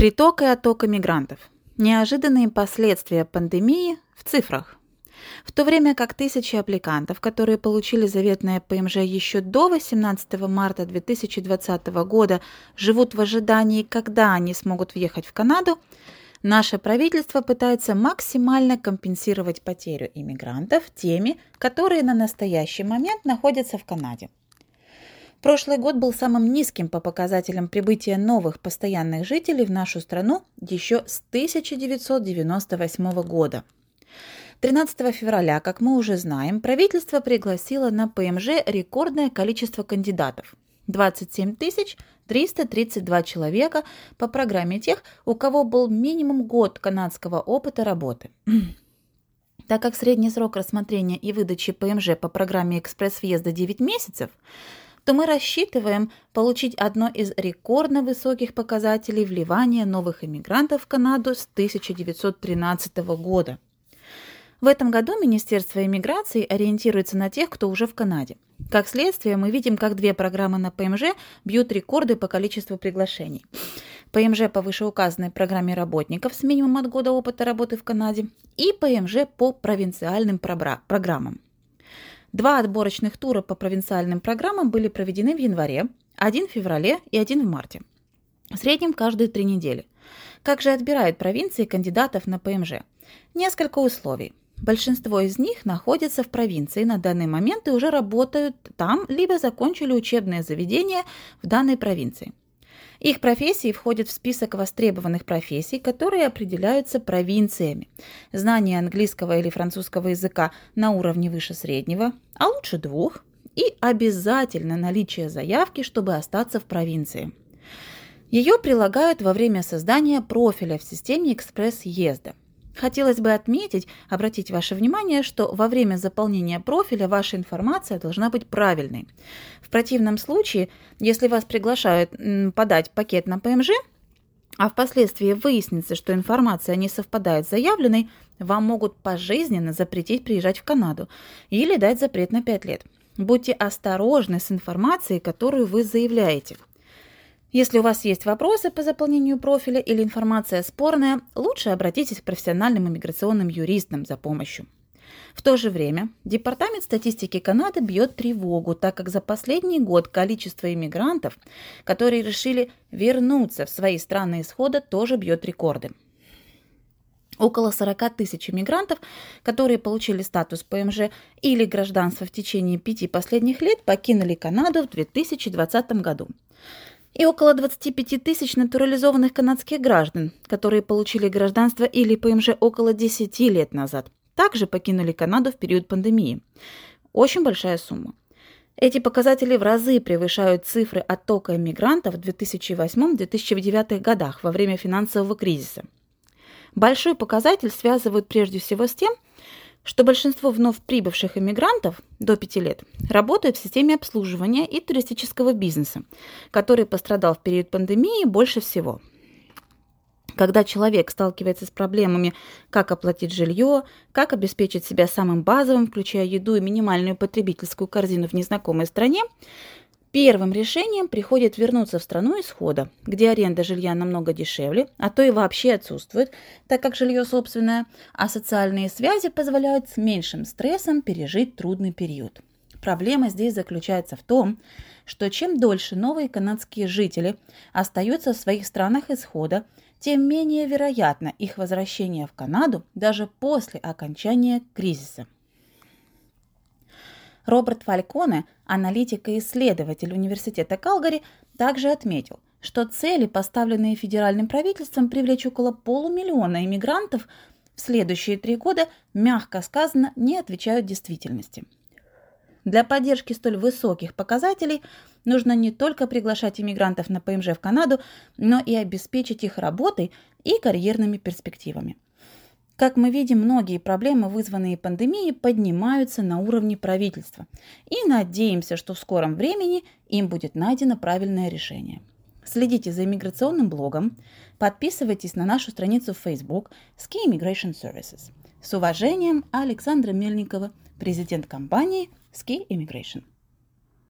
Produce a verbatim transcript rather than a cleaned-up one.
Приток и отток иммигрантов. Неожиданные последствия пандемии в цифрах. В то время как тысячи аппликантов, которые получили заветное ПМЖ еще до восемнадцатого марта две тысячи двадцатого года, живут в ожидании, когда они смогут въехать в Канаду, наше правительство пытается максимально компенсировать потерю иммигрантов теми, которые на настоящий момент находятся в Канаде. Прошлый год был самым низким по показателям прибытия новых постоянных жителей в нашу страну еще с тысяча девятьсот девяносто восьмого года. тринадцатого февраля, как мы уже знаем, правительство пригласило на ПМЖ рекордное количество кандидатов – двадцать семь тысяч триста тридцать два человека по программе тех, у кого был минимум год канадского опыта работы. Так как средний срок рассмотрения и выдачи ПМЖ по программе «Экспресс въезда» девять месяцев, то мы рассчитываем получить одно из рекордно высоких показателей вливания новых иммигрантов в Канаду с тысяча девятьсот тринадцатого года. В этом году Министерство иммиграции ориентируется на тех, кто уже в Канаде. Как следствие, мы видим, как две программы на ПМЖ бьют рекорды по количеству приглашений. ПМЖ по вышеуказанной программе работников с минимумом от года опыта работы в Канаде и ПМЖ по провинциальным программам. Два отборочных тура по провинциальным программам были проведены в январе, один в феврале и один в марте. В среднем каждые три недели. Как же отбирают провинции кандидатов на ПМЖ? Несколько условий. Большинство из них находятся в провинции на данный момент и уже работают там, либо закончили учебное заведение в данной провинции. Их профессии входят в список востребованных профессий, которые определяются провинциями. Знание английского или французского языка на уровне выше среднего, а лучше двух, и обязательно наличие заявки, чтобы остаться в провинции. Ее прилагают во время создания профиля в системе «Экспресс въезда». Хотелось бы отметить, обратить ваше внимание, что во время заполнения профиля ваша информация должна быть правильной. В противном случае, если вас приглашают подать пакет на ПМЖ, а впоследствии выяснится, что информация не совпадает с заявленной, вам могут пожизненно запретить приезжать в Канаду или дать запрет на пять лет. Будьте осторожны с информацией, которую вы заявляете. Если у вас есть вопросы по заполнению профиля или информация спорная, лучше обратитесь к профессиональным иммиграционным юристам за помощью. В то же время Департамент статистики Канады бьет тревогу, так как за последний год количество иммигрантов, которые решили вернуться в свои страны исхода, тоже бьет рекорды. Около сорок тысяч иммигрантов, которые получили статус ПМЖ или гражданство в течение пяти последних лет, покинули Канаду в две тысячи двадцатом году. И около двадцать пять тысяч натурализованных канадских граждан, которые получили гражданство или ПМЖ около десяти лет назад, также покинули Канаду в период пандемии. Очень большая сумма. Эти показатели в разы превышают цифры оттока иммигрантов в две тысячи восьмом - две тысячи девятом годах во время финансового кризиса. Большой показатель связывают прежде всего с тем, что большинство вновь прибывших иммигрантов до пяти лет работают в системе обслуживания и туристического бизнеса, который пострадал в период пандемии больше всего. Когда человек сталкивается с проблемами, как оплатить жилье, как обеспечить себя самым базовым, включая еду и минимальную потребительскую корзину в незнакомой стране, первым решением приходит вернуться в страну исхода, где аренда жилья намного дешевле, а то и вообще отсутствует, так как жилье собственное, а социальные связи позволяют с меньшим стрессом пережить трудный период. Проблема здесь заключается в том, что чем дольше новые канадские жители остаются в своих странах исхода, тем менее вероятно их возвращение в Канаду даже после окончания кризиса. Роберт Фальконе, аналитик и исследователь Университета Калгари, также отметил, что цели, поставленные федеральным правительством, привлечь около полумиллиона иммигрантов в следующие три года, мягко сказано, не отвечают действительности. Для поддержки столь высоких показателей нужно не только приглашать иммигрантов на ПМЖ в Канаду, но и обеспечить их работой и карьерными перспективами. Как мы видим, многие проблемы, вызванные пандемией, поднимаются на уровне правительства. И надеемся, что в скором времени им будет найдено правильное решение. Следите за иммиграционным блогом, подписывайтесь на нашу страницу в Facebook Ski Immigration Services. С уважением, Александра Мельникова, президент компании Ski Immigration.